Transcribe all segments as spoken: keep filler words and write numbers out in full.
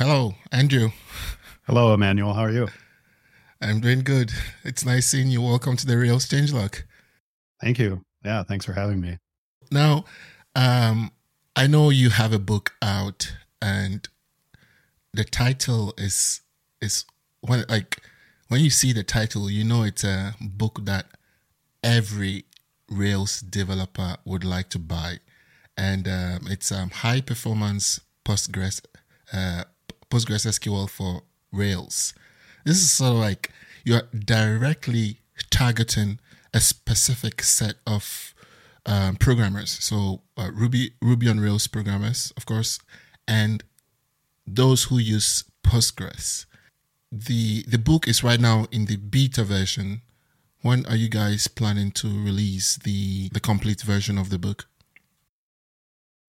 Hello, Andrew. Hello, Emmanuel. How are you? I'm doing good. It's nice seeing you. Welcome to the Rails Changelog. Thank you. Yeah, thanks for having me. Now, um, I know you have a book out, and the title is is when like when you see the title, you know it's a book that every Rails developer would like to buy, and um, it's um, High Performance Postgres uh, PostgreSQL for Rails. This is sort of like you're directly targeting a specific set of um, programmers. So uh, Ruby Ruby on Rails programmers, of course, and those who use Postgres. The the book is right now in the beta version. When are you guys planning to release the, the complete version of the book?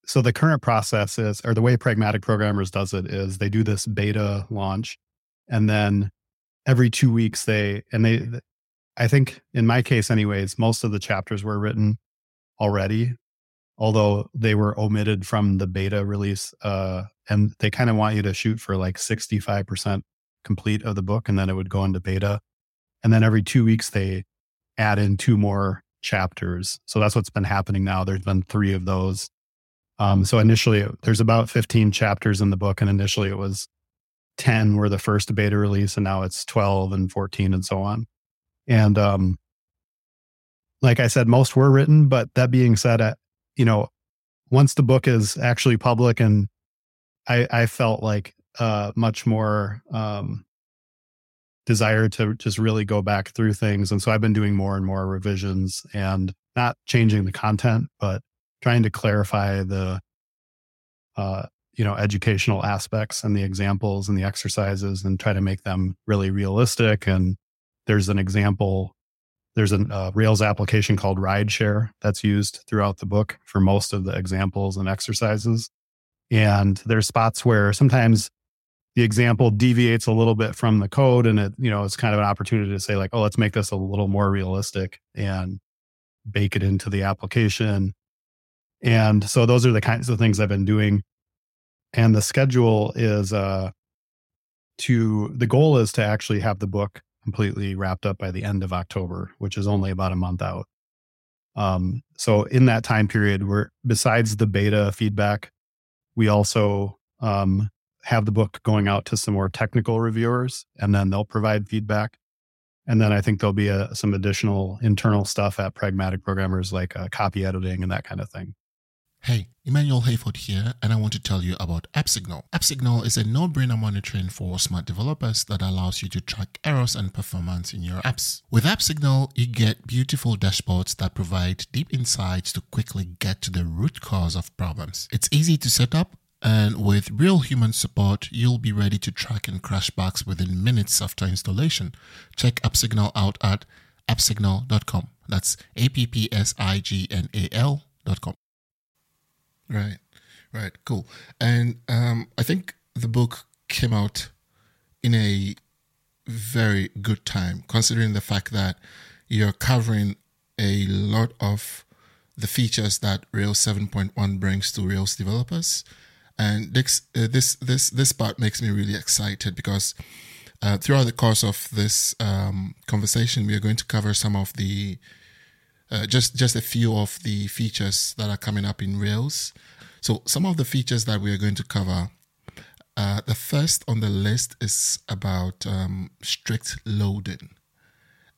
So the current process is, or the way Pragmatic Programmers does it is they do this beta launch, and then every two weeks they, and they, I think in my case anyways, most of the chapters were written already, although they were omitted from the beta release. Uh, and they kind of want you to shoot for like sixty-five percent complete of the book, and then it would go into beta. And then every two weeks they add in two more chapters. So that's what's been happening now. There's been three of those. Um, so initially there's about fifteen chapters in the book, and initially it was ten were the first beta release, and now it's twelve and fourteen and so on. And um, like I said, most were written, but that being said, I, you know, once the book is actually public, and I, I felt like uh, much more... Um, desire to just really go back through things. And so I've been doing more and more revisions and not changing the content, but trying to clarify the, uh, you know, educational aspects and the examples and the exercises, and try to make them really realistic. And there's an example, there's a uh, Rails application called Rideshare that's used throughout the book for most of the examples and exercises. And there's spots where sometimes the example deviates a little bit from the code, and it, you know, it's kind of an opportunity to say like, oh, let's make this a little more realistic and bake it into the application. And so those are the kinds of things I've been doing. And the schedule is uh, to, the goal is to actually have the book completely wrapped up by the end of October, which is only about a month out. Um, so in that time period, we're, besides the beta feedback, we also, um, have the book going out to some more technical reviewers, and then they'll provide feedback. And then I think there'll be a, some additional internal stuff at Pragmatic Programmers, like uh, copy editing and that kind of thing. Hey, Emmanuel Hayford here, and I want to tell you about AppSignal. AppSignal is a no-brainer monitoring for smart developers that allows you to track errors and performance in your apps. With AppSignal, you get beautiful dashboards that provide deep insights to quickly get to the root cause of problems. It's easy to set up, and with real human support, you'll be ready to track and crash bugs within minutes after installation. Check AppSignal out at app signal dot com. That's A P P S I G N A L dot com. Right, right, cool. And um, I think the book came out in a very good time, considering the fact that you're covering a lot of the features that Rails seven point one brings to Rails developers. And this, uh, this this this part makes me really excited because uh, throughout the course of this um, conversation, we are going to cover some of the uh, just just a few of the features that are coming up in Rails. So some of the features that we are going to cover, uh, the first on the list is about um, strict loading,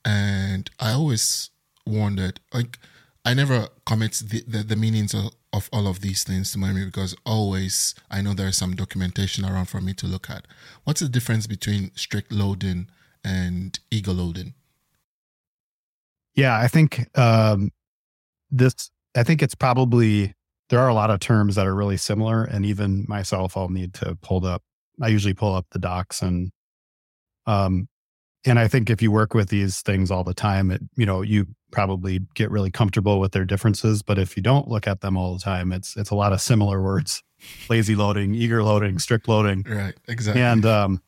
and I always wondered, like, I never commit the, the, the meanings of, of all of these things to memory because always I know there is some documentation around for me to look at. What's the difference between strict loading and eager loading? Yeah, I think um, this, I think it's probably, there are a lot of terms that are really similar, and even myself, I'll need to pull up. I usually pull up the docs, and um, and I think if you work with these things all the time, it, you know, you probably get really comfortable with their differences. But if you don't look at them all the time, it's it's a lot of similar words: lazy loading, eager loading, strict loading. Right, exactly. And um,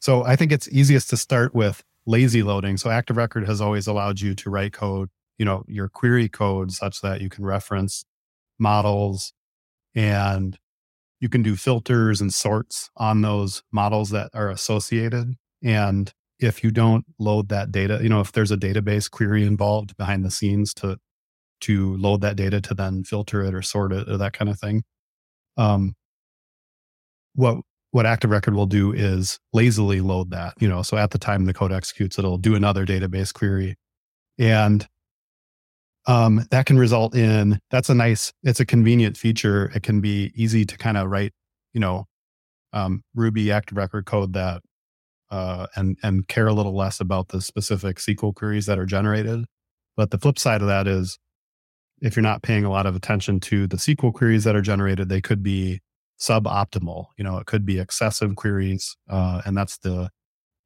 so I think it's easiest to start with lazy loading. So Active Record has always allowed you to write code, you know, your query code, such that you can reference models and you can do filters and sorts on those models that are associated. And if you don't load that data, you know, if there's a database query involved behind the scenes to to load that data to then filter it or sort it or that kind of thing, um, what what Active Record will do is lazily load that. You know, so at the time the code executes, it'll do another database query, and um, that can result in that's a nice, it's a convenient feature. It can be easy to kind of write, you know, um, Ruby Active Record code that. Uh, and and care a little less about the specific S Q L queries that are generated. But the flip side of that is, if you're not paying a lot of attention to the S Q L queries that are generated, they could be suboptimal. You know, it could be excessive queries, uh, and that's the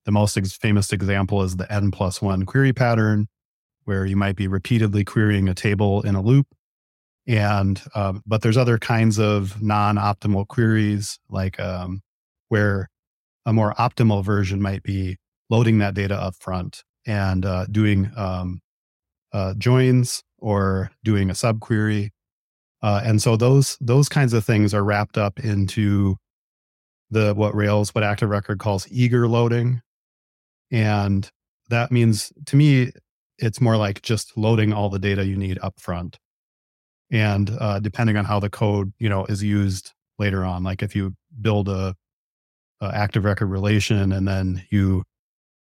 the most ex- famous example is the n plus one query pattern, where you might be repeatedly querying a table in a loop. And um, but there's other kinds of non-optimal queries, like um, where a more optimal version might be loading that data up front and uh, doing um, uh, joins or doing a subquery. Uh, and so those those kinds of things are wrapped up into the what Rails, what Active Record calls eager loading. And that means, to me, it's more like just loading all the data you need up front. And uh, depending on how the code, you know, is used later on, like if you build a Uh, Active Record relation, and then you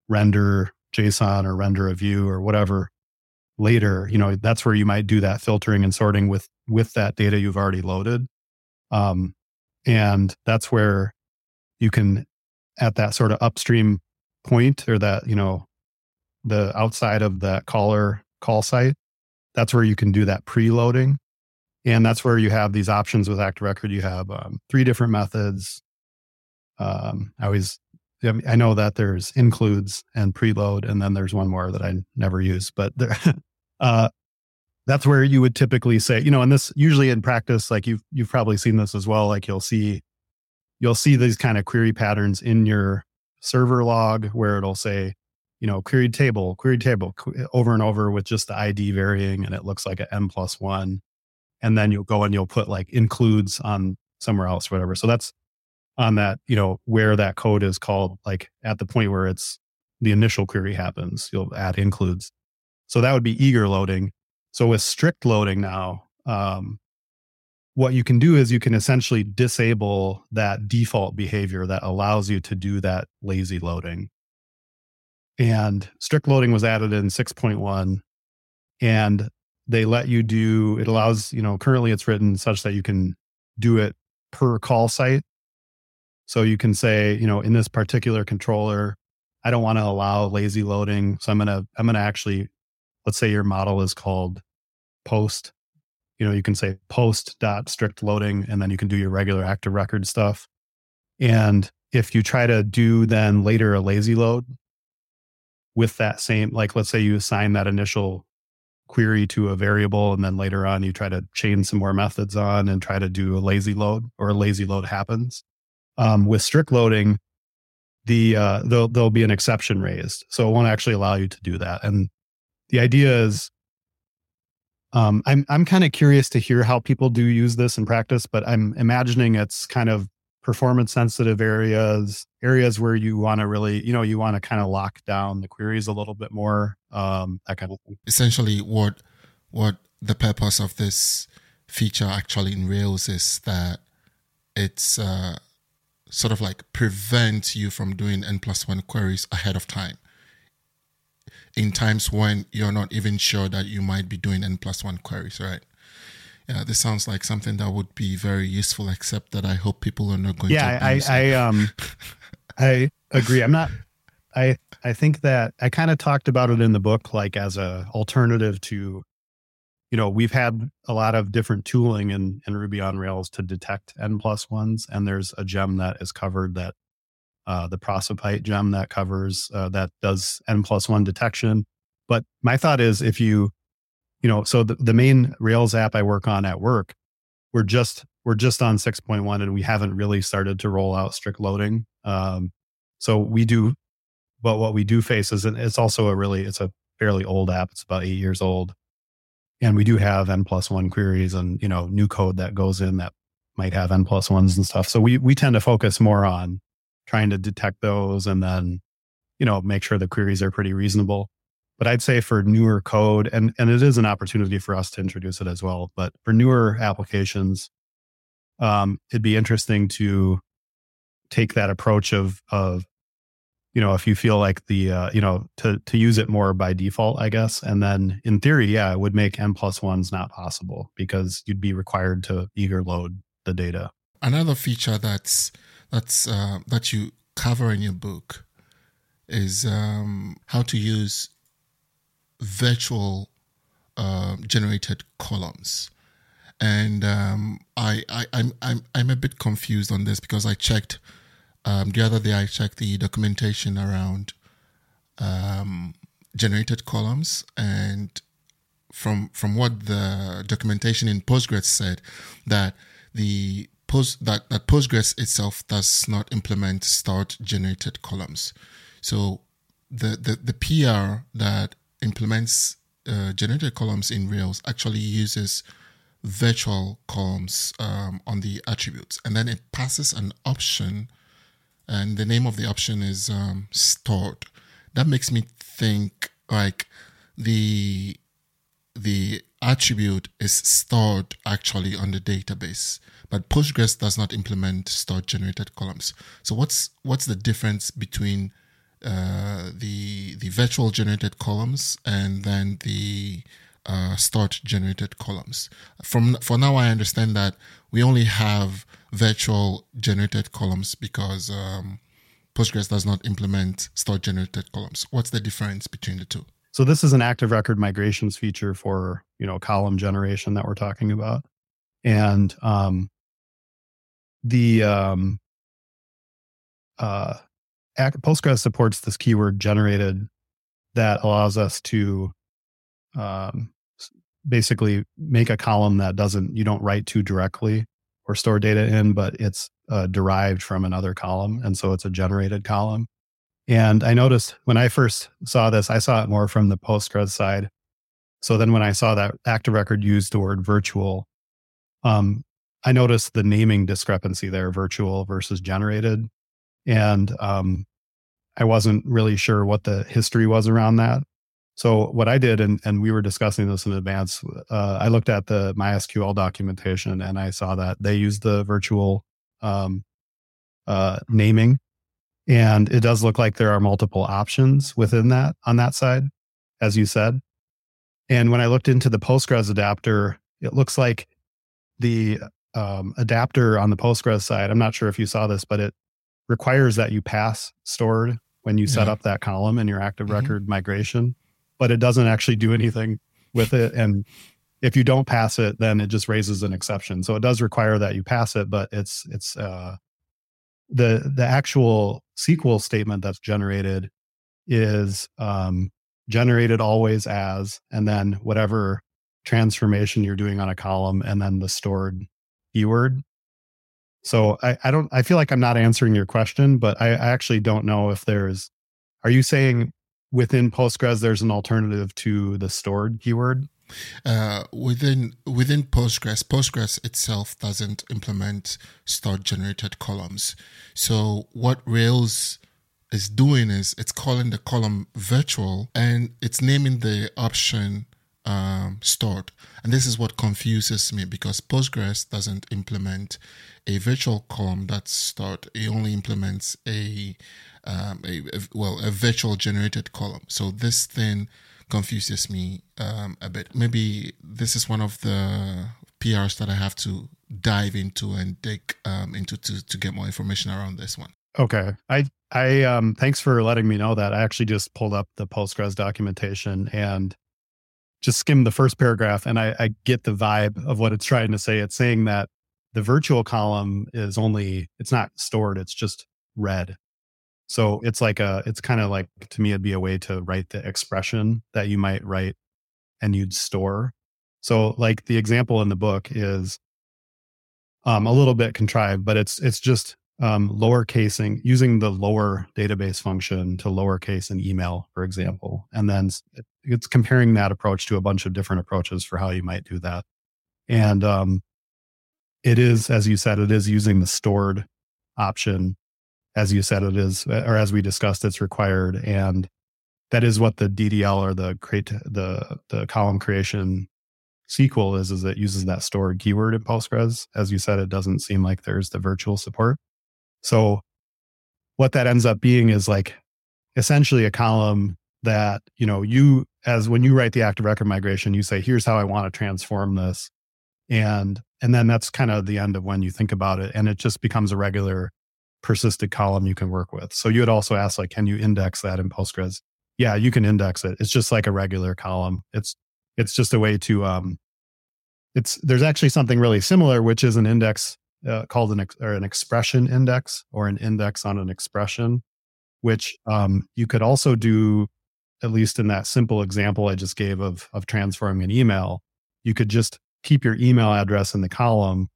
render JSON or render a view or whatever later, you know, that's where you might do that filtering and sorting with with that data you've already loaded. Um, and that's where you can, at that sort of upstream point or that, you know, the outside of that caller call site, that's where you can do that preloading. And that's where you have these options with Active Record. You have um, three different methods. Um, I always, I know that there's includes and preload, and then there's one more that I never use, but there, uh, that's where you would typically say, you know, and this usually in practice, like you've, you've probably seen this as well. Like you'll see, you'll see these kind of query patterns in your server log where it'll say, you know, queried table, queried table qu- over and over with just the I D varying. And it looks like an M plus one. And then you'll go and you'll put like includes on somewhere else, whatever. So that's on that, you know, where that code is called, like at the point where it's the initial query happens, you'll add includes. So that would be eager loading. So with strict loading now, um, what you can do is you can essentially disable that default behavior that allows you to do that lazy loading. And strict loading was added in six point one, and they let you do, it allows, you know, currently it's written such that you can do it per call site. So you can say, you know, in this particular controller, I don't want to allow lazy loading. So I'm going to, I'm going to actually, let's say your model is called post, you know, you can say post dot strict loading, and then you can do your regular Active Record stuff. And if you try to do then later a lazy load with that same, like, let's say you assign that initial query to a variable, and then later on you try to chain some more methods on and try to do a lazy load, or a lazy load happens. Um, with strict loading, the uh, there'll, there'll be an exception raised. So it won't actually allow you to do that. And the idea is, um, I'm I'm kind of curious to hear how people do use this in practice, but I'm imagining it's kind of performance sensitive areas, areas where you want to really, you know, you want to kind of lock down the queries a little bit more, um, that kind of thing. Essentially, what what the purpose of this feature actually in Rails is that it's... Uh, sort of like prevent you from doing N plus one queries ahead of time in times when you're not even sure that you might be doing N plus one queries, right? Yeah, this sounds like something that would be very useful, except that I hope people are not going yeah, to abuse it. Yeah, I, I, I, um, I agree. I'm not, I, I think that I kind of talked about it in the book, like as a alternative to, you know, we've had a lot of different tooling in, in Ruby on Rails to detect N plus ones. And there's a gem that is covered that uh, the Prosopite gem that covers uh, that does N plus one detection. But my thought is if you, you know, so the, the main Rails app I work on at work, we're just, we're just on six point one, and we haven't really started to roll out strict loading. Um, so we do, but what we do face is, and it's also a really, it's a fairly old app. It's about eight years old. And we do have N plus one queries and, you know, new code that goes in that might have N plus ones and stuff. So we we tend to focus more on trying to detect those and then, you know, make sure the queries are pretty reasonable. But I'd say for newer code, and, and it is an opportunity for us to introduce it as well, but for newer applications, um, it'd be interesting to take that approach of, of, you know, if you feel like the, uh, you know, to to use it more by default, I guess. And then in theory, yeah, it would make N plus ones not possible because you'd be required to eager load the data. Another feature that's, that's uh, that you cover in your book is um, how to use virtual uh, generated columns, and um, I, I I'm I'm I'm a bit confused on this because I checked um, the other day. I checked the documentation around um, generated columns, and from from what the documentation in Postgres said, that the Post that, that Postgres itself does not implement start generated columns. So the the, the P R that implements uh, generated columns in Rails actually uses virtual columns um, on the attributes, and then it passes an option, and the name of the option is um, stored. That makes me think like the the attribute is stored actually on the database, but Postgres does not implement stored generated columns. So what's what's the difference between Uh, the the virtual generated columns and then the uh, start generated columns? From for now, I understand that we only have virtual generated columns because um, Postgres does not implement start generated columns. What's the difference between the two? So this is an Active Record migrations feature for, you know, column generation that we're talking about, and um, the um, uh. Postgres supports this keyword generated that allows us to um, basically make a column that doesn't, you don't write to directly or store data in, but it's uh, derived from another column. And so it's a generated column. And I noticed when I first saw this, I saw it more from the Postgres side. So then when I saw that Active Record used the word virtual, um, I noticed the naming discrepancy there, virtual versus generated. And um, I wasn't really sure what the history was around that. So what I did, and, and we were discussing this in advance, uh, I looked at the MySQL documentation and I saw that they used the virtual um, uh, naming. And it does look like there are multiple options within that on that side, as you said. And when I looked into the Postgres adapter, it looks like the um, adapter on the Postgres side, I'm not sure if you saw this, but it requires that you pass stored when you set yeah. up that column in your Active mm-hmm. Record migration, but it doesn't actually do anything with it. And if you don't pass it, then it just raises an exception. So it does require that you pass it, but it's it's uh, the the actual S Q L statement that's generated is um, generated always as, and then whatever transformation you're doing on a column, and then the stored keyword. So I, I don't. I feel like I'm not answering your question, but I, I actually don't know if there's. Are you saying within Postgres there's an alternative to the stored keyword? Uh, within within Postgres, Postgres itself doesn't implement stored generated columns. So what Rails is doing is it's calling the column virtual and it's naming the option Um, stored. And this is what confuses me because Postgres doesn't implement a virtual column that's stored. It only implements a, um, a, a well, a virtual generated column. So this thing confuses me um, a bit. Maybe this is one of the P Rs that I have to dive into and dig um, into to, to get more information around this one. Okay. I, I, um, thanks for letting me know that. I actually just pulled up the Postgres documentation and just skim the first paragraph, and I, I get the vibe of what it's trying to say. It's saying that the virtual column is only, it's not stored, it's just read. So it's like a, it's kind of like, to me, it'd be a way to write the expression that you might write and you'd store. So like the example in the book is um, a little bit contrived, but it's, it's just um, lowercasing, using the lower database function to lowercase an email, for example, and then it, it's comparing that approach to a bunch of different approaches for how you might do that. And um, it is, as you said, it is using the stored option. As you said, it is, or as we discussed, it's required. And that is what the D D L or the create the the column creation S Q L is, is it uses that stored keyword in Postgres. As you said, it doesn't seem like there's the virtual support. So what that ends up being is like essentially a column that, you know, you, as when you write the active record migration, you say, here's how I want to transform this. And, and then that's kind of the end of when you think about it. And it just becomes a regular persisted column you can work with. So you had also asked, like, can you index that in Postgres? Yeah, you can index it. It's just like a regular column. It's, It's just a way to, um, it's, there's actually something really similar, which is an index uh, called an, ex, or an expression index or an index on an expression, which um, you could also do, at least in that simple example I just gave of, of transforming an email. You could just keep your email address in the column,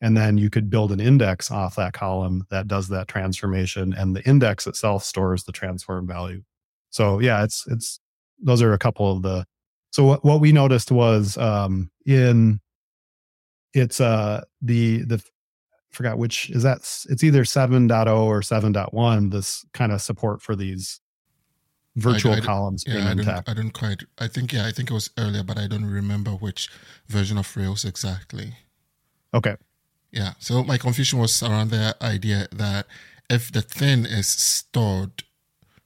and then you could build an index off that column that does that transformation, and the index itself stores the transform value. So yeah, it's, it's, those are a couple of the, So what, what we noticed was um, in it's uh, the the I forgot which is that it's either seven point oh or seven point one. This kind of support for these virtual I, I columns. Yeah, I don't, I don't quite. I think yeah, I think it was earlier, but I don't remember which version of Rails exactly. Okay. Yeah. So my confusion was around the idea that if the thing is stored,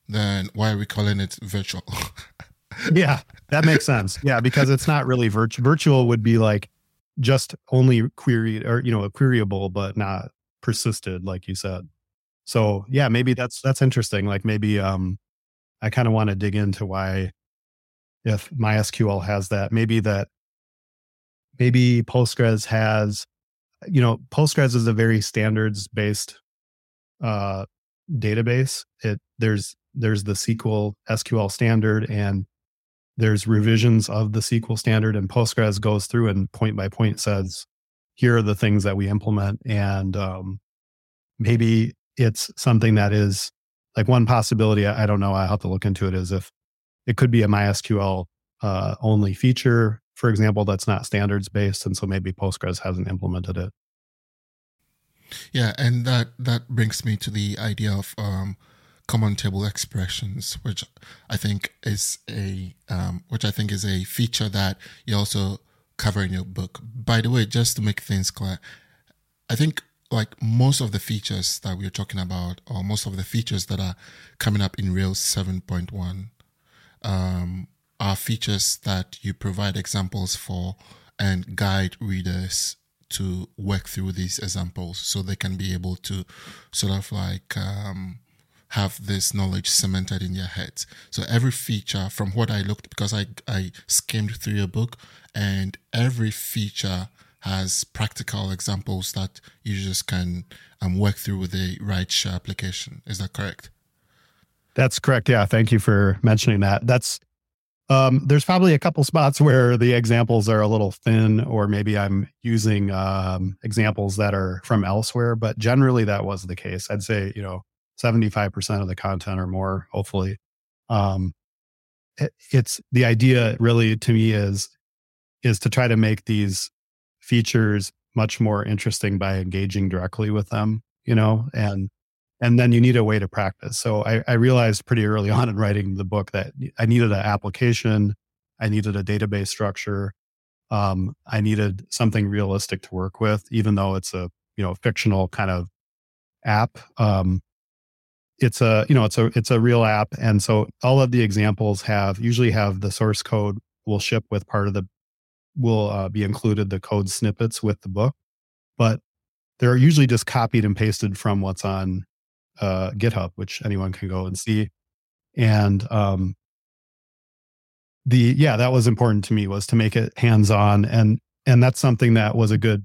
then why are we calling it virtual? Yeah, that makes sense. Yeah, because it's not really virtual. Virtual would be like just only query or, you know, a queryable, but not persisted, like you said. So yeah, maybe that's, that's interesting. Like maybe um, I kind of want to dig into why if MySQL has that, maybe that, maybe Postgres has, you know, Postgres is a very standards-based uh, database. It, there's, there's the S Q L, S Q L standard, and there's revisions of the S Q L standard, and Postgres goes through and point by point says, here are the things that we implement. And um, maybe it's something that is like one possibility. I don't know. I have to look into it, is if it could be a MySQL uh, only feature, for example, that's not standards based. And so maybe Postgres hasn't implemented it. Yeah. And that, that brings me to the idea of, um, common table expressions, which I think is a um, which I think is a feature that you also cover in your book. By the way, just to make things clear, I think like most of the features that we're talking about, or most of the features that are coming up in Rails seven point one, um, are features that you provide examples for and guide readers to work through these examples, so they can be able to sort of like um, have this knowledge cemented in your heads. So every feature, from what I looked, because I, I skimmed through your book, and every feature has practical examples that users can um, work through with the Rideshare application. Is that correct? That's correct. Yeah. Thank you for mentioning that. That's um, there's probably a couple spots where the examples are a little thin, or maybe I'm using um, examples that are from elsewhere, but generally that was the case. I'd say, you know, seventy-five percent of the content or more, hopefully. Um, it, it's the idea really to me is, is to try to make these features much more interesting by engaging directly with them, you know, and, and then you need a way to practice. So I, I realized pretty early on in writing the book that I needed an application. I needed a database structure. Um, I needed something realistic to work with, even though it's a, you know, fictional kind of app. Um, It's a, you know, it's a, it's a real app. And so all of the examples have usually have the source code will ship with part of the, will uh, be included the code snippets with the book, but they're usually just copied and pasted from what's on uh, GitHub, which anyone can go and see. And um, the, yeah, that was important to me, was to make it hands-on. And, and that's something that was a good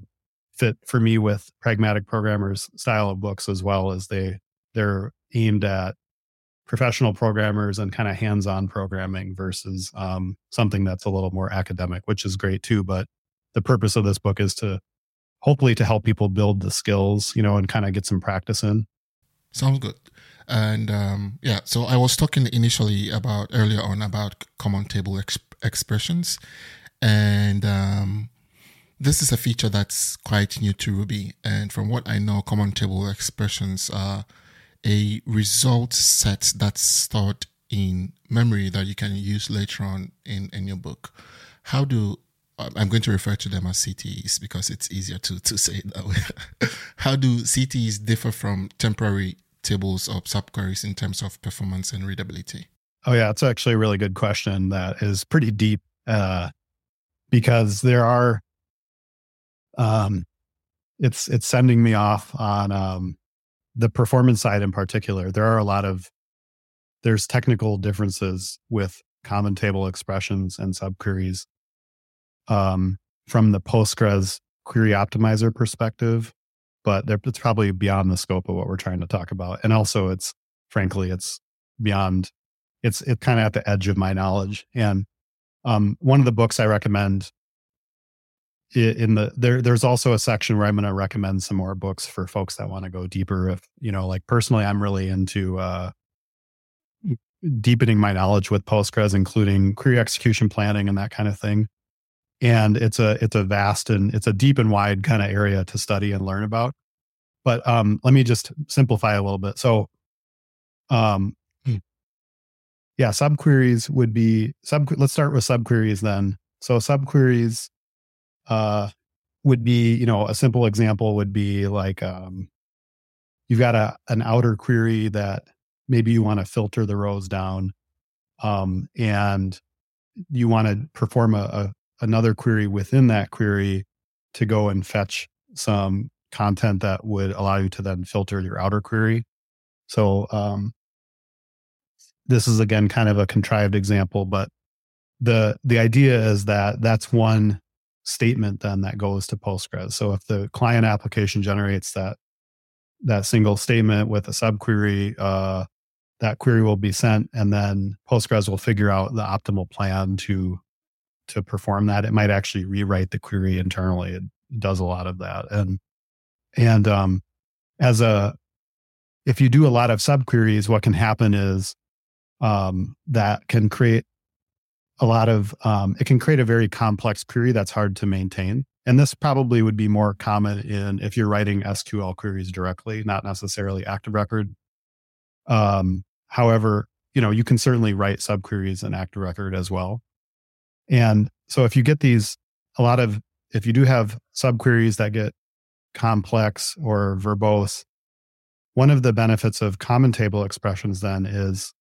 fit for me with Pragmatic Programmers' style of books as well, as they, they're aimed at professional programmers and kind of hands-on programming versus um, something that's a little more academic, which is great too. But the purpose of this book is to hopefully to help people build the skills, you know, and kind of get some practice in. Sounds good. And um, yeah, so I was talking initially about earlier on about common table exp- expressions. And um, This is a feature that's quite new to Ruby, and from what I know, common table expressions are a result set that's stored in memory that you can use later on in, in your book. How do, I'm going to refer to them as C T Es because it's easier to, to say it that way. How do C T Es differ from temporary tables or subqueries in terms of performance and readability? Oh yeah, it's actually a really good question that is pretty deep uh, because there are, Um, it's, it's sending me off on, um, the performance side in particular. There are a lot of, there's technical differences with common table expressions and subqueries, um, from the Postgres query optimizer perspective, but it's probably beyond the scope of what we're trying to talk about. And also it's, frankly, it's beyond, it's, it's kind of at the edge of my knowledge. And, um, one of the books I recommend in the there there's also a section where I'm going to recommend some more books for folks that want to go deeper. If you know, like personally, I'm really into uh deepening my knowledge with Postgres, including query execution planning and that kind of thing. And it's a it's a vast and it's a deep and wide kind of area to study and learn about. But um let me just simplify a little bit. So um hmm. yeah, subqueries would be sub let's start with subqueries then. So subqueries Uh, would be, you know, a simple example would be like, um, you've got a, an outer query that maybe you want to filter the rows down, um, and you want to perform a, a, another query within that query to go and fetch some content that would allow you to then filter your outer query. So, um, this is again, kind of a contrived example, but the, the idea is that that's one statement then that goes to Postgres. So if the client application generates that that single statement with a subquery, uh, that query will be sent, and then Postgres will figure out the optimal plan to to perform that. It might actually rewrite the query internally. It does a lot of that, and and um, as a if you do a lot of subqueries, what can happen is um, that can create a lot of, um, it can create a very complex query that's hard to maintain. And this probably would be more common in if you're writing S Q L queries directly, not necessarily Active Record. Um, however, you know, you can certainly write subqueries in Active Record as well. And so if you get these, a lot of, if you do have subqueries that get complex or verbose, one of the benefits of common table expressions then is,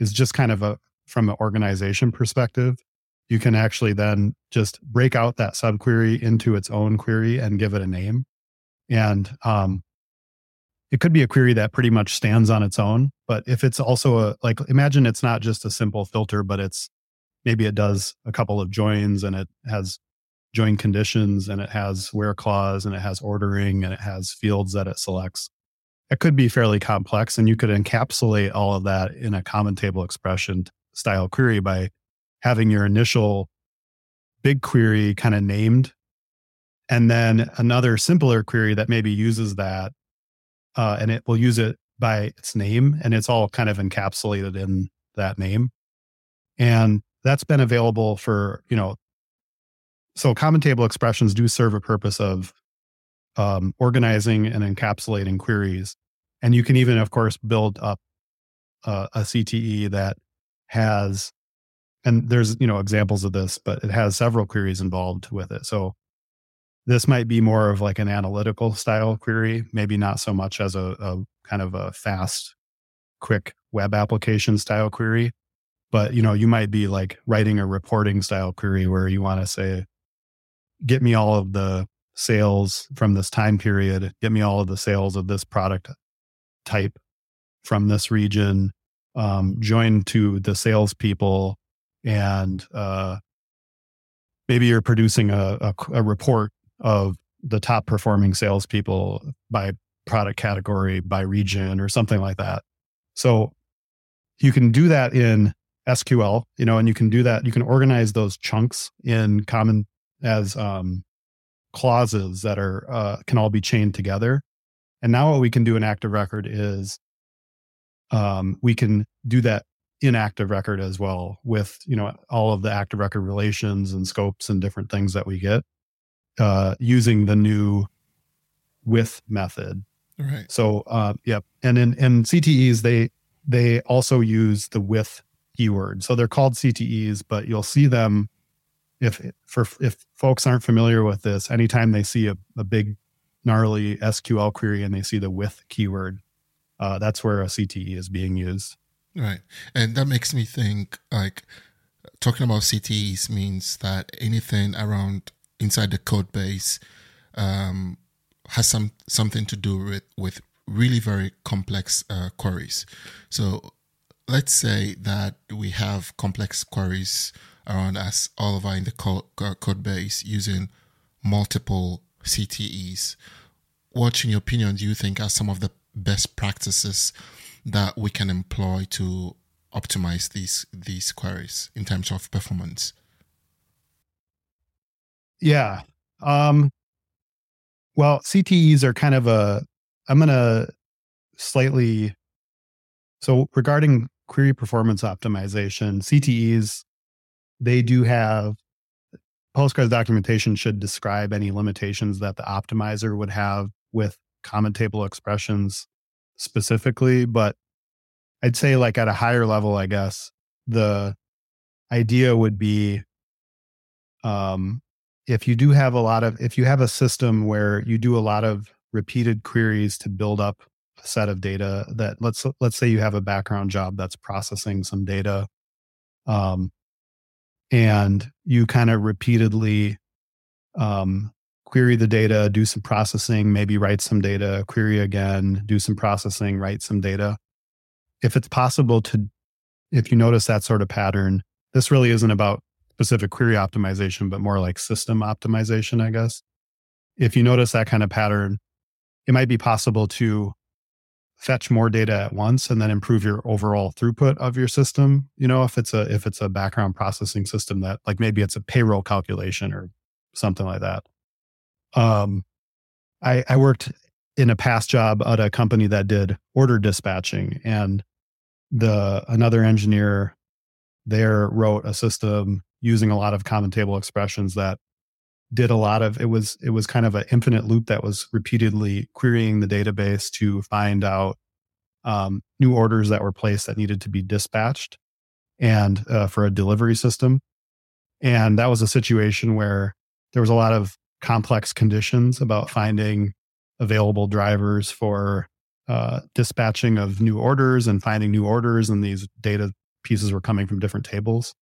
is just kind of a, from an organization perspective, you can actually then just break out that subquery into its own query and give it a name. And um, it could be a query that pretty much stands on its own. But if it's also a, like, imagine it's not just a simple filter, but it's maybe it does a couple of joins and it has join conditions and it has where clause and it has ordering and it has fields that it selects. It could be fairly complex, and you could encapsulate all of that in a common table expression style query by having your initial big query kind of named, and then another simpler query that maybe uses that, uh, and it will use it by its name, and it's all kind of encapsulated in that name. And that's been available for, you know, so common table expressions do serve a purpose of um, organizing and encapsulating queries. And you can even, of course, build up uh, a C T E that has, and there's, you know, examples of this, but it has several queries involved with it. So this might be more of like an analytical style query, maybe not so much as a, a kind of a fast, quick web application style query. But, you know, you might be like writing a reporting style query where you want to say, get me all of the sales from this time period, get me all of the sales of this product type from this region, um, joined to the salespeople, and uh, maybe you're producing a, a, a report of the top performing salespeople by product category, by region, or something like that. So you can do that in S Q L, you know, and you can do that. You can organize those chunks in common as um, clauses that are uh, can all be chained together. And now what we can do in Active Record is Um, we can do that in Active Record as well with, you know, all of the Active Record relations and scopes and different things that we get. uh, using the new with method. Right. So, uh, yeah. And in, in C T Es, they they also use the with keyword. So they're called C T Es, but you'll see them if for if folks aren't familiar with this. Anytime they see a, a big gnarly S Q L query and they see the with keyword, uh, that's where a C T E is being used. Right. And that makes me think, like, talking about C T Es means that anything around inside the code base um, has some something to do with, with really very complex uh, queries. So let's say that we have complex queries around us, all of our in the code, uh, code base using multiple C T Es. What, in your opinion, do you think are some of the best practices that we can employ to optimize these these queries in terms of performance? Yeah. Um, well, C T Es are kind of a, I'm going to slightly, so regarding query performance optimization, C T Es, they do have, Postgres documentation should describe any limitations that the optimizer would have with common table expressions specifically, but I'd say, like, at a higher level, I guess the idea would be, um, if you do have a lot of, if you have a system where you do a lot of repeated queries to build up a set of data that let's, let's say you have a background job that's processing some data, um, and you kind of repeatedly, um, query the data, do some processing, maybe write some data, query again, do some processing, write some data. If it's possible to, if you notice that sort of pattern, this really isn't about specific query optimization, but more like system optimization, I guess. If you notice that kind of pattern, it might be possible to fetch more data at once and then improve your overall throughput of your system. You know, if it's a, if it's a background processing system that, like, maybe it's a payroll calculation or something like that. Um, I, I worked in a past job at a company that did order dispatching, and the another engineer there wrote a system using a lot of common table expressions that did a lot of, it was, it was kind of an infinite loop that was repeatedly querying the database to find out um, new orders that were placed that needed to be dispatched and uh, for a delivery system. And that was a situation where there was a lot of complex conditions about finding available drivers for uh, dispatching of new orders and finding new orders, and these data pieces were coming from different tables.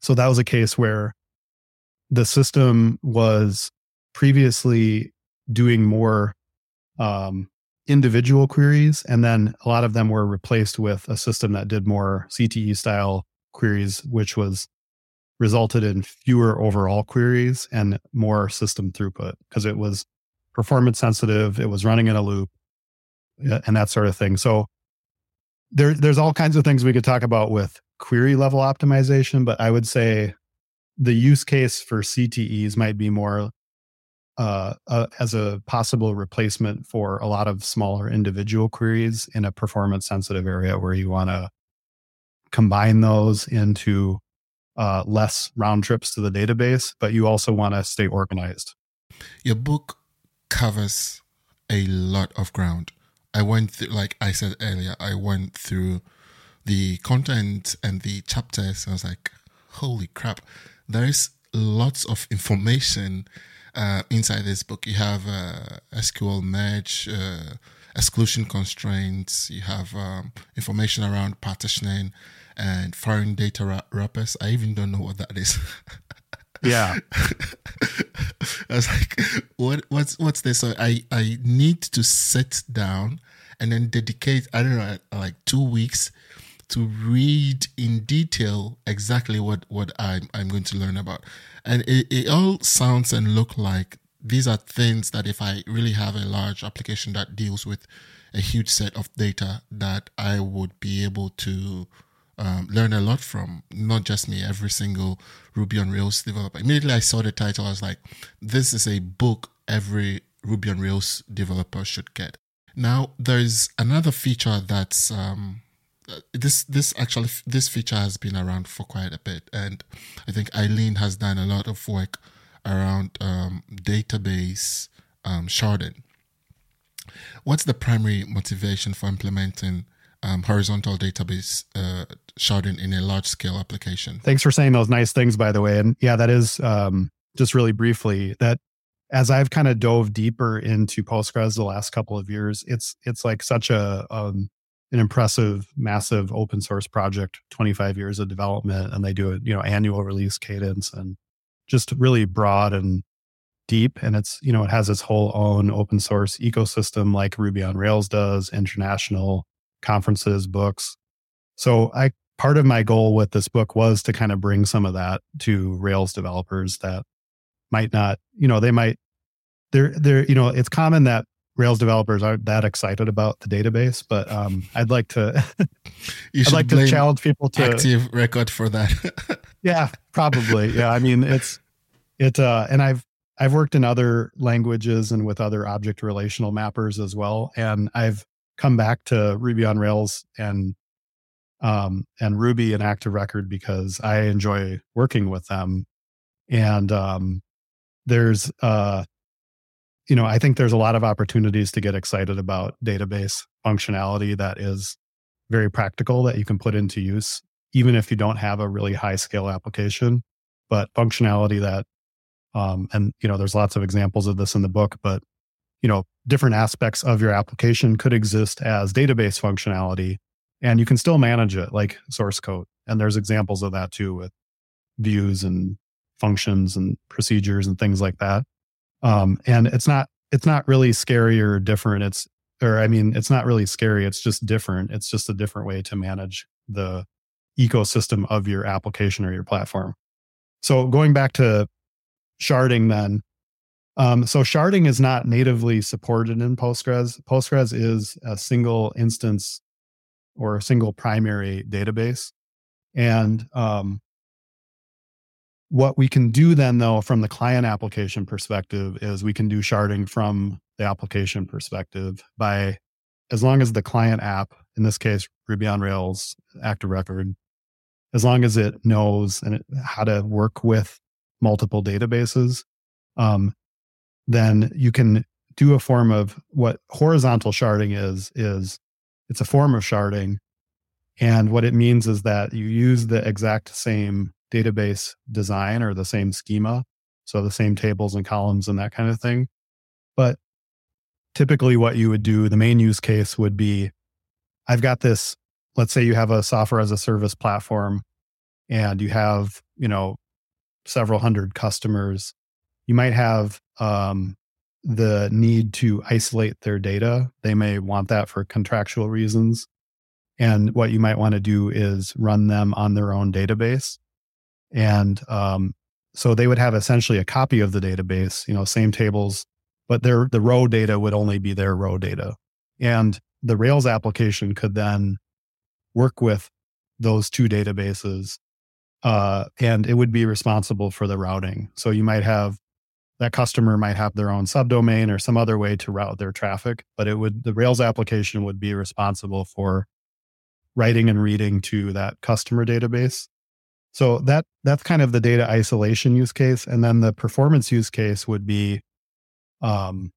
So that was a case where the system was previously doing more um, individual queries, and then a lot of them were replaced with a system that did more C T E-style queries, which was resulted in fewer overall queries and more system throughput because it was performance sensitive, it was running in a loop, and that sort of thing. So there, there's all kinds of things we could talk about with query level optimization, but I would say the use case for C T Es might be more uh, uh, as a possible replacement for a lot of smaller individual queries in a performance sensitive area where you want to combine those into Uh, less round trips to the database, but you also want to stay organized. Your book covers a lot of ground. I went through, like I said earlier, I went through the content and the chapters. And I was like, holy crap, there's lots of information uh, inside this book. You have uh, S Q L merge, uh, exclusion constraints, you have um, information around partitioning, and foreign data wrappers. I even don't know what that is. Yeah. I was like, what, what's what's this? So I, I need to sit down and then dedicate, I don't know, like two weeks to read in detail exactly what, what I'm, I'm going to learn about. And it, it all sounds and look like these are things that if I really have a large application that deals with a huge set of data, that I would be able to Um, learn a lot from, not just me, every single Ruby on Rails developer. Immediately I saw the title, I was like, this is a book every Ruby on Rails developer should get. Now, there's another feature that's, um, this this actually, this feature has been around for quite a bit, and I think Eileen has done a lot of work around um, database um, sharding. What's the primary motivation for implementing um, horizontal database uh, sharding in a large-scale application? Thanks for saying those nice things, by the way. And yeah, that is um, just really briefly that as I've kind of dove deeper into Postgres the last couple of years, it's it's like such a um, an impressive, massive open source project. twenty-five years of development, and they do a you know annual release cadence, and just really broad and deep, and it's you know it has its whole own open source ecosystem like Ruby on Rails does, international conferences, books. So I part of my goal with this book was to kind of bring some of that to Rails developers that might not, you know, they might they're they're you know it's common that Rails developers aren't that excited about the database, but um, I'd like to you I'd like to challenge people to Active Record for that. yeah, probably. Yeah, I mean it's it uh, and I've I've worked in other languages and with other object relational mappers as well. And I've come back to Ruby on Rails and um, and Ruby and Active Record because I enjoy working with them. And um, there's, uh, you know, I think there's a lot of opportunities to get excited about database functionality that is very practical that you can put into use, even if you don't have a really high scale application, but functionality that Um, and, you know, there's lots of examples of this in the book, but, you know, different aspects of your application could exist as database functionality and you can still manage it like source code. And there's examples of that too with views and functions and procedures and things like that. Um, and it's not, it's not really scary or different. It's, or I mean, it's not really scary. It's just different. It's just a different way to manage the ecosystem of your application or your platform. So going back to sharding then. Um, so sharding is not natively supported in Postgres. Postgres is a single instance or a single primary database. And um, what we can do then though, from the client application perspective is we can do sharding from the application perspective by, as long as the client app, in this case, Ruby on Rails, Active Record, as long as it knows and it, how to work with multiple databases, um, then you can do a form of what horizontal sharding is, is it's a form of sharding. And what it means is that you use the exact same database design or the same schema. So the same tables and columns and that kind of thing. But typically what you would do, the main use case would be, I've got this, let's say you have a software as a service platform and you have, you know, several hundred customers, you might have um, the need to isolate their data. They may want that for contractual reasons. And what you might want to do is run them on their own database. And um, so they would have essentially a copy of the database, you know, same tables, but their the row data would only be their row data. And the Rails application could then work with those two databases Uh, and it would be responsible for the routing. So you might have, that customer might have their own subdomain or some other way to route their traffic, but it would, the Rails application would be responsible for writing and reading to that customer database. So that, that's kind of the data isolation use case. And then the performance use case would be, um,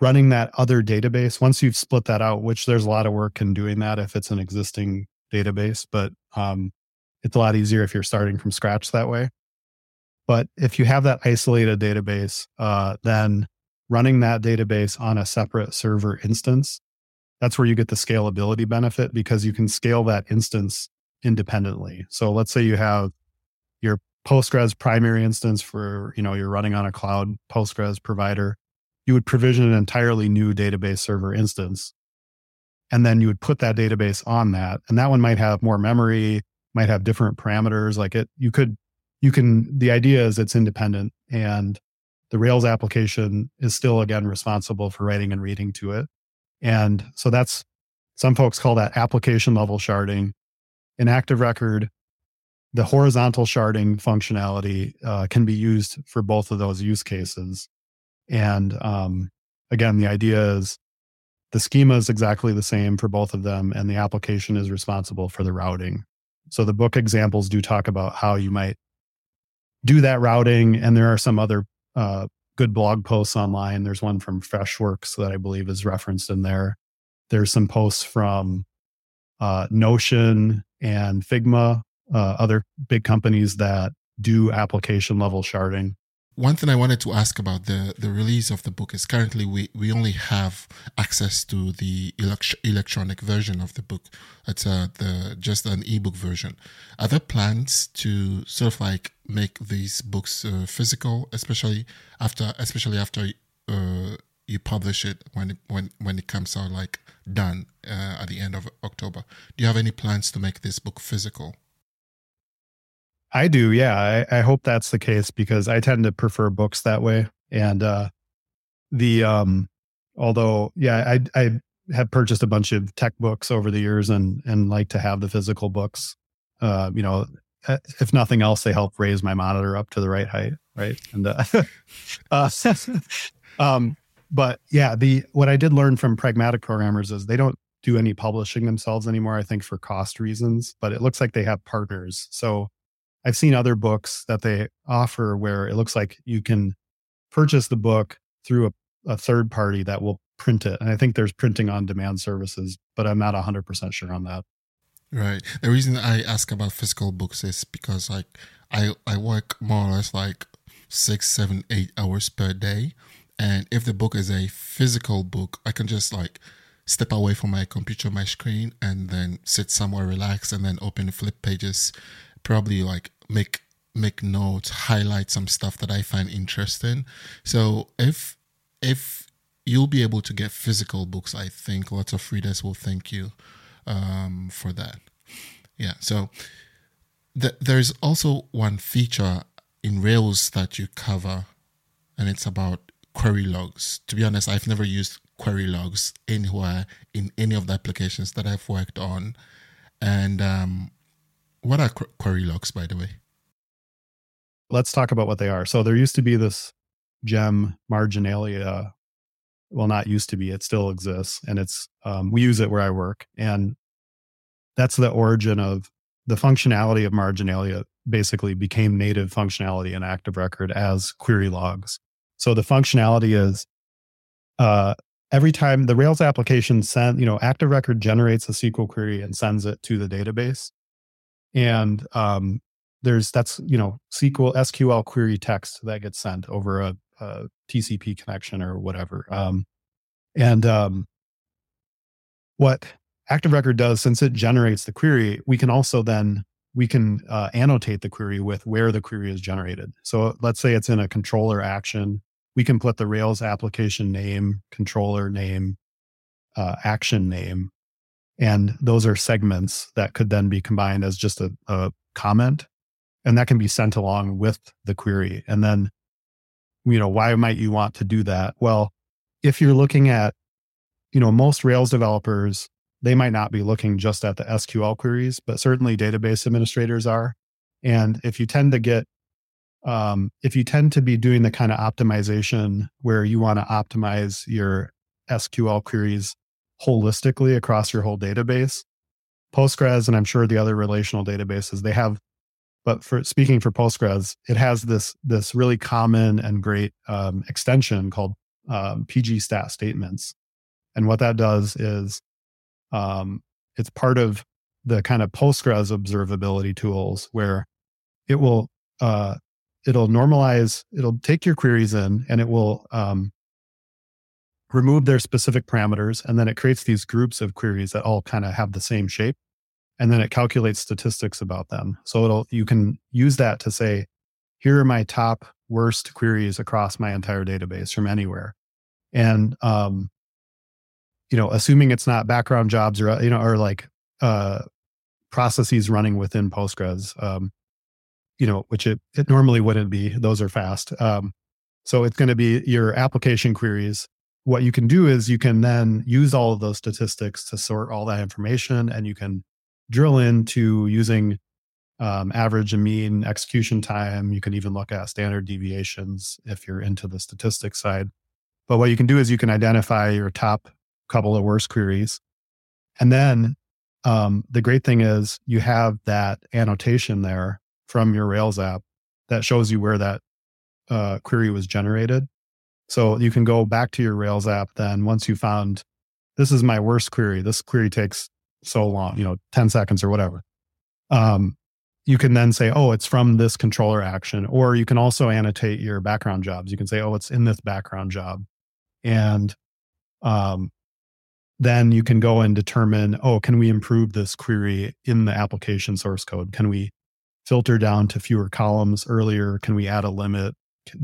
running that other database. Once you've split that out, which there's a lot of work in doing that if it's an existing database, but, um, it's a lot easier if you're starting from scratch that way. But if you have that isolated database, uh, then running that database on a separate server instance, that's where you get the scalability benefit because you can scale that instance independently. So let's say you have your Postgres primary instance for, you know, you're running on a cloud Postgres provider, you would provision an entirely new database server instance. And then you would put that database on that. And that one might have more memory, might have different parameters like it. You could, you can, the idea is it's independent and the Rails application is still again, responsible for writing and reading to it. And so that's, some folks call that application level sharding. In Active Record, the horizontal sharding functionality uh, can be used for both of those use cases. And um, again, the idea is the schema is exactly the same for both of them and the application is responsible for the routing. So the book examples do talk about how you might do that routing. And there are some other uh, good blog posts online. There's one from Freshworks that I believe is referenced in there. There's some posts from uh, Notion and Figma, uh, other big companies that do application level sharding. One thing I wanted to ask about the, the release of the book is currently we, we only have access to the elect- electronic version of the book. It's a, the, just an ebook version. Are there plans to sort of like make these books uh, physical, especially after especially after uh, you publish it when it, when when it comes out like done uh, at the end of October? Do you have any plans to make this book physical? I do, yeah. I, I hope that's the case because I tend to prefer books that way. And uh, the um, although, yeah, I I have purchased a bunch of tech books over the years and and like to have the physical books. Uh, you know, if nothing else, they help raise my monitor up to the right height, right? And uh, uh, um, but yeah, the what I did learn from Pragmatic Programmers is they don't do any publishing themselves anymore. I think for cost reasons, but it looks like they have partners, so. I've seen other books that they offer where it looks like you can purchase the book through a, a third party that will print it. And I think there's printing on demand services, but I'm not one hundred percent sure on that. Right. The reason I ask about physical books is because like I, I work more or less like six, seven, eight hours per day. And if the book is a physical book, I can just like step away from my computer, my screen, and then sit somewhere, relax, and then open flip pages. Probably like make make notes, highlight some stuff that I find interesting. So if if you'll be able to get physical books, I think lots of readers will thank you um, for that. Yeah. So th- there's also one feature in Rails that you cover, and it's about query logs. To be honest, I've never used query logs anywhere in any of the applications that I've worked on, and um, what are qu- query logs, by the way? Let's talk about what they are. So there used to be this gem, marginalia. Well, not used to be. It still exists. And it's um, we use it where I work. And that's the origin of the functionality of marginalia basically became native functionality in Active Record as query logs. So the functionality is uh, every time the Rails application sends, you know, Active Record generates a S Q L query and sends it to the database. And um, there's that's, you know, S Q L S Q L query text that gets sent over a, a T C P connection or whatever. Um, and um, what Active Record does, since it generates the query, we can also then we can uh, annotate the query with where the query is generated. So let's say it's in a controller action. We can put the Rails application name, controller name, uh, action name. And those are segments that could then be combined as just a, a comment, and that can be sent along with the query. And then, you know, why might you want to do that? Well, if you're looking at, you know, most Rails developers, they might not be looking just at the S Q L queries, but certainly database administrators are. And if you tend to get, um, if you tend to be doing the kind of optimization where you want to optimize your S Q L queries holistically across your whole database, Postgres, and I'm sure the other relational databases they have, but for speaking for Postgres, it has this this really common and great um, extension called um, P G stat statements, and what that does is um, it's part of the kind of Postgres observability tools where it will uh, it'll normalize, it'll take your queries in, and it will um, remove their specific parameters, and then it creates these groups of queries that all kind of have the same shape, and then it calculates statistics about them. So it'll you can use that to say, here are my top worst queries across my entire database from anywhere. And, um, you know, assuming it's not background jobs or, you know, or like uh, processes running within Postgres, um, you know, which it, it normally wouldn't be. Those are fast. Um, so it's going to be your application queries. What you can do is you can then use all of those statistics to sort all that information, and you can drill into using um, average and mean execution time. You can even look at standard deviations if you're into the statistics side. But what you can do is you can identify your top couple of worst queries. And then um, the great thing is you have that annotation there from your Rails app that shows you where that uh, query was generated. So you can go back to your Rails app then once you found, this is my worst query. This query takes so long, you know, ten seconds or whatever. Um, you can then say, oh, it's from this controller action. Or you can also annotate your background jobs. You can say, oh, it's in this background job. And um, then you can go and determine, oh, can we improve this query in the application source code? Can we filter down to fewer columns earlier? Can we add a limit?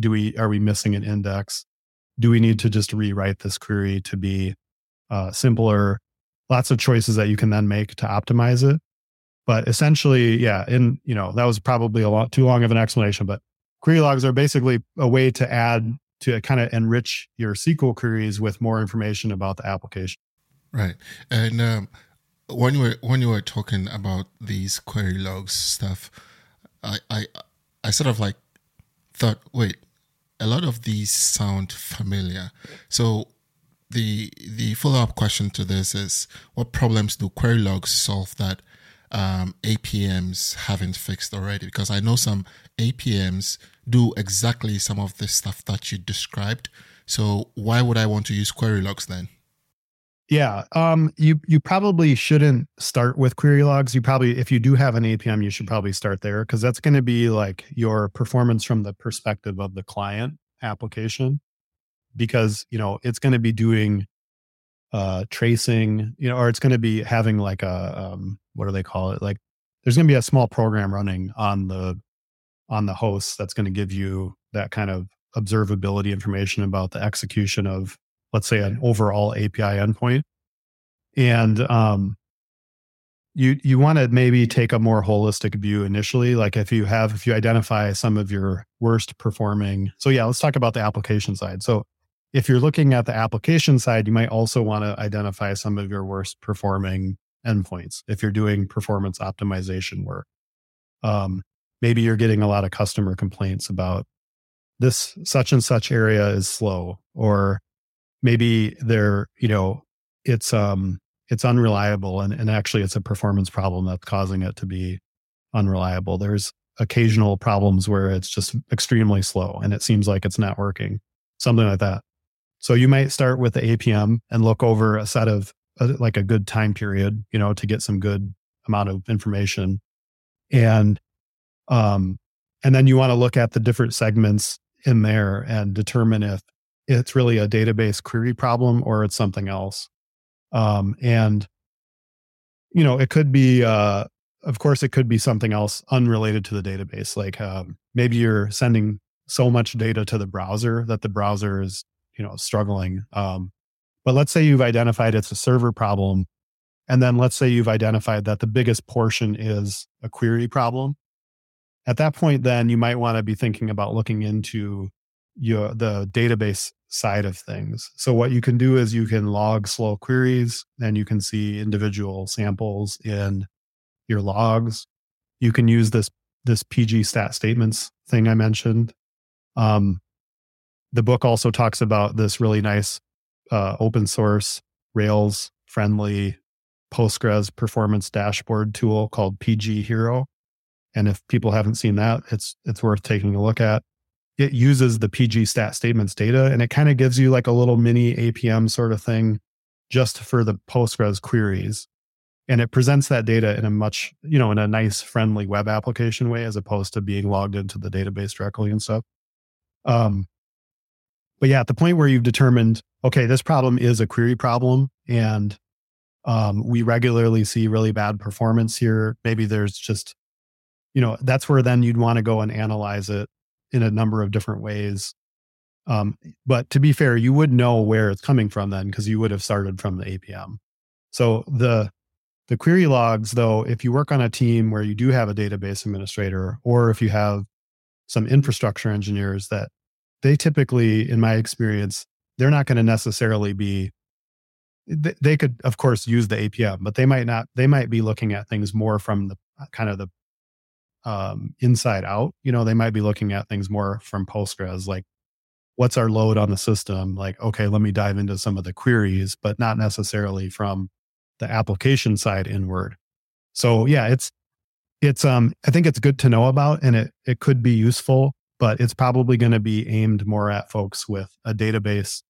Do we are we missing an index? Do we need to just rewrite this query to be uh, simpler? Lots of choices that you can then make to optimize it. But essentially, yeah, in you know that was probably a lot too long of an explanation. But query logs are basically a way to add to kind of enrich your S Q L queries with more information about the application. Right, and um, when you were when you were talking about these query logs stuff, I I, I sort of like thought, wait, a lot of these sound familiar. So the the follow up question to this is, what problems do query logs solve that Um, A P Ms haven't fixed already? Because I know some A P Ms do exactly some of the stuff that you described. So why would I want to use query logs then? Yeah, um, you you probably shouldn't start with query logs. You probably, if you do have an A P M, you should probably start there, because that's going to be like your performance from the perspective of the client application, because you know it's going to be doing uh, tracing, you know, or it's going to be having like a um, what do they call it? Like, there's going to be a small program running on the on the host that's going to give you that kind of observability information about the execution of, let's say, an overall A P I endpoint. And um, you you want to maybe take a more holistic view initially. Like if you have if you identify some of your worst performing. So yeah, let's talk about the application side. So if you're looking at the application side, you might also want to identify some of your worst performing endpoints. If you're doing performance optimization work, um, maybe you're getting a lot of customer complaints about this such and such area is slow, or maybe they're you know it's um it's unreliable, and, and actually it's a performance problem that's causing it to be unreliable. There's occasional problems where it's just extremely slow and it seems like it's not working, something like that. So you might start with the A P M and look over a set of like a good time period, you know, to get some good amount of information. And, um, and then you want to look at the different segments in there and determine if it's really a database query problem or it's something else. Um, and, you know, it could be, uh, of course it could be something else unrelated to the database. Like, um, maybe you're sending so much data to the browser that the browser is, you know, struggling, um, but let's say you've identified it's a server problem. And then let's say you've identified that the biggest portion is a query problem. At that point, then you might want to be thinking about looking into your the database side of things. So what you can do is you can log slow queries, and you can see individual samples in your logs. You can use this this P G stat statements thing I mentioned. Um, the book also talks about this really nice Uh, open source Rails friendly Postgres performance dashboard tool called P G Hero, and if people haven't seen that, it's it's worth taking a look at. It uses the P G stat statements data, and it kind of gives you like a little mini A P M sort of thing just for the Postgres queries, and it presents that data in a much you know in a nice friendly web application way, as opposed to being logged into the database directly and stuff. Um, but yeah, at the point where you've determined, okay, this problem is a query problem, and um, we regularly see really bad performance here. Maybe there's just, you know, that's where then you'd want to go and analyze it in a number of different ways. Um, but to be fair, you would know where it's coming from then, because you would have started from the A P M. So the the query logs, though, if you work on a team where you do have a database administrator, or if you have some infrastructure engineers, that they typically, in my experience, they're not going to necessarily be, they, they could, of course, use the A P M, but they might not, they might be looking at things more from the kind of the um, inside out. You know, they might be looking at things more from Postgres, like what's our load on the system? Like, okay, let me dive into some of the queries, but not necessarily from the application side inward. So yeah, it's, it's um I think it's good to know about, and it it could be useful, but it's probably going to be aimed more at folks with a database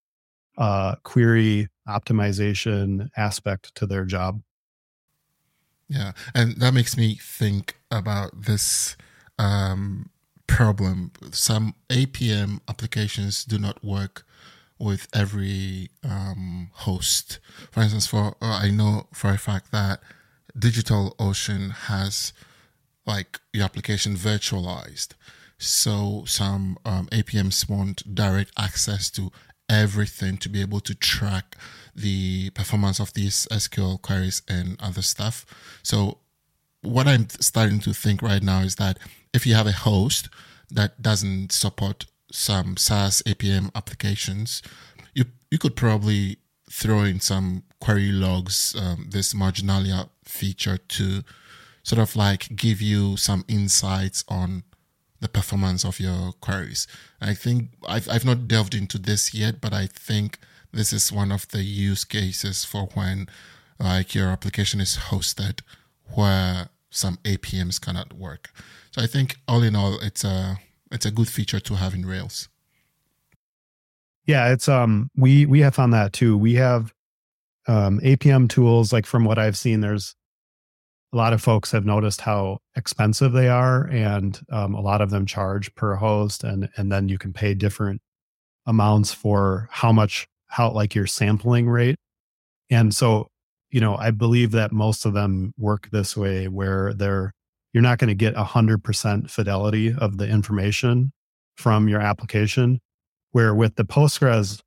uh, query optimization aspect to their job. Yeah, and that makes me think about this um, problem. Some A P M applications do not work with every um, host. For instance, for uh, I know for a fact that DigitalOcean has like your application virtualized. So some um, A P Ms want direct access to everything to be able to track the performance of these S Q L queries and other stuff. So what I'm starting to think right now is that if you have a host that doesn't support some SaaS A P M applications, you you could probably throw in some query logs, um, this marginalia feature to sort of like give you some insights on the performance of your queries. I think I've I've not delved into this yet, but I think this is one of the use cases for when like your application is hosted where some A P Ms cannot work. So I think all in all, it's a it's a good feature to have in Rails. Yeah, it's um we we have found that too. We have um, A P M tools, like from what I've seen, there's a lot of folks have noticed how expensive they are, and um, a lot of them charge per host, and and then you can pay different amounts for how much, how like your sampling rate. And so, you know, I believe that most of them work this way, where they're you're not going to get one hundred percent fidelity of the information from your application, where with the Postgres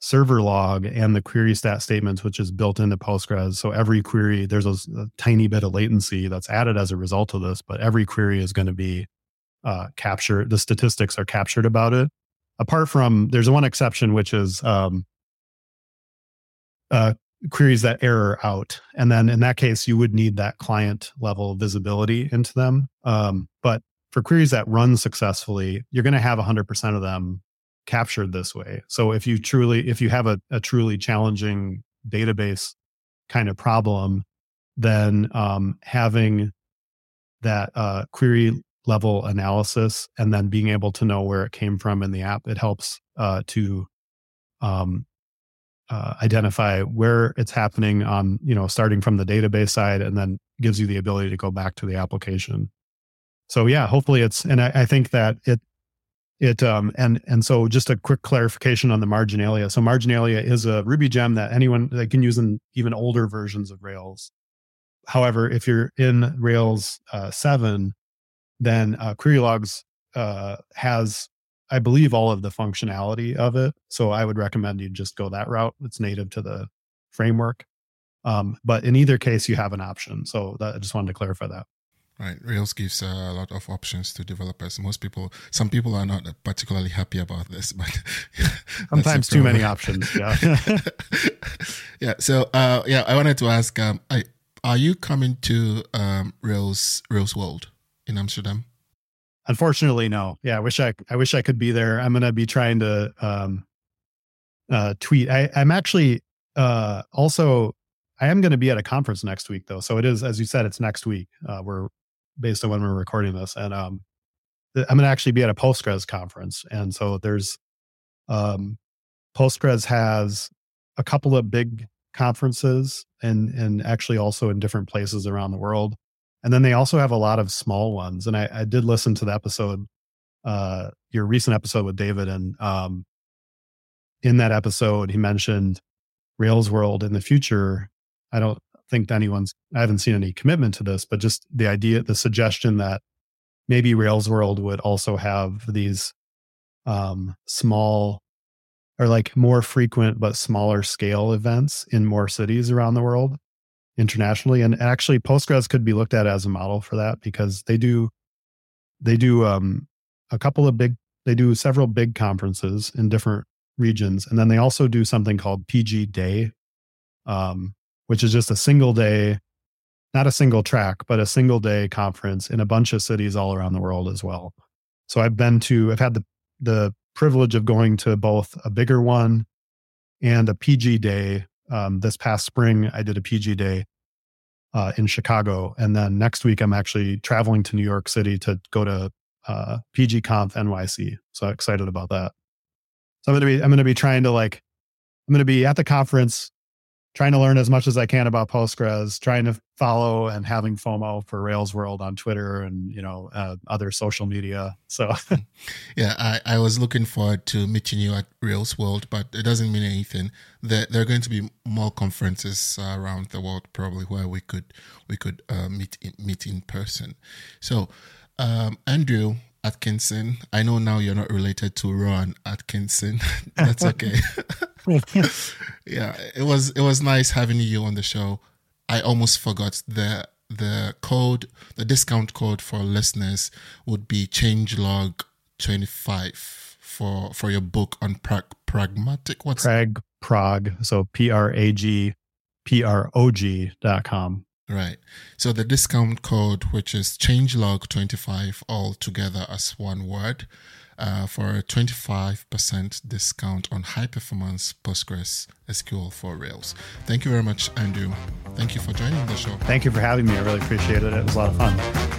server log and the query stat statements, which is built into Postgres. So every query, there's a, a tiny bit of latency that's added as a result of this, but every query is going to be uh, captured. The statistics are captured about it. Apart from, there's one exception, which is um, uh, queries that error out. And then in that case, you would need that client level visibility into them. Um, but for queries that run successfully, you're going to have one hundred percent of them captured this way. So if you truly, if you have a, a truly challenging database kind of problem, then um, having that uh, query level analysis and then being able to know where it came from in the app, it helps uh, to um, uh, identify where it's happening on, you know, starting from the database side, and then gives you the ability to go back to the application. So yeah, hopefully it's, and I, I think that it, It um and and so just a quick clarification on the marginalia. So marginalia is a Ruby gem that anyone that can use in even older versions of Rails. However, if you're in Rails uh, seven, then uh, query logs uh, has, I believe, all of the functionality of it. So I would recommend you just go that route. It's native to the framework. Um, but in either case, you have an option. So that, I just wanted to clarify that. Right, Rails gives a lot of options to developers. Most people, some people are not particularly happy about this, but sometimes too many options. Yeah, yeah. So, uh, yeah, I wanted to ask, um, I, are you coming to um, Rails Rails World in Amsterdam? Unfortunately, no. Yeah, I wish I, I wish I could be there. I'm gonna be trying to um, uh, tweet. I, I'm actually uh, also I am gonna be at a conference next week, though. So it is, as you said, it's next week. Uh, we're based on when we're recording this. And um, I'm going to actually be at a Postgres conference. And so there's, um, Postgres has a couple of big conferences and, and actually also in different places around the world. And then they also have a lot of small ones. And I, I did listen to the episode, uh, your recent episode with David. And um, in that episode, he mentioned Rails World in the future. I don't, think anyone's, I haven't seen any commitment to this, but just the idea, the suggestion that maybe Rails World would also have these um, small or like more frequent, but smaller scale events in more cities around the world internationally. And actually Postgres could be looked at as a model for that, because they do, they do um, a couple of big, they do several big conferences in different regions. And then they also do something called P G Day, um, which is just a single day, not a single track, but a single day conference in a bunch of cities all around the world as well. So I've been to, I've had the, the privilege of going to both a bigger one and a P G Day. Um, this past spring, I did a P G Day uh, in Chicago. And then next week, I'm actually traveling to New York City to go to uh, P G Conf N Y C. So excited about that. So I'm going to be, I'm going to be trying to like, I'm going to be at the conference, trying to learn as much as I can about Postgres, trying to follow and having FOMO for Rails World on Twitter and, you know, uh, other social media. So, yeah, I, I was looking forward to meeting you at Rails World, but it doesn't mean anything. There, there are going to be more conferences uh, around the world, probably, where we could we could uh, meet in, meet in person. So, um, Andrew Atkinson, I know now you're not related to Ron Atkinson. That's okay. Yeah, it was it was nice having you on the show. I almost forgot the the code, the discount code for listeners would be changelog twenty-five for for your book on prag, pragmatic. What's prag prog? So P R A G P R O G dot com. Right. So the discount code, which is changelog twenty-five, all together as one word, uh, for a twenty-five percent discount on high performance PostgreSQL for Rails. Thank you very much, Andrew. Thank you for joining the show. Thank you for having me. I really appreciate it. It was a lot of fun.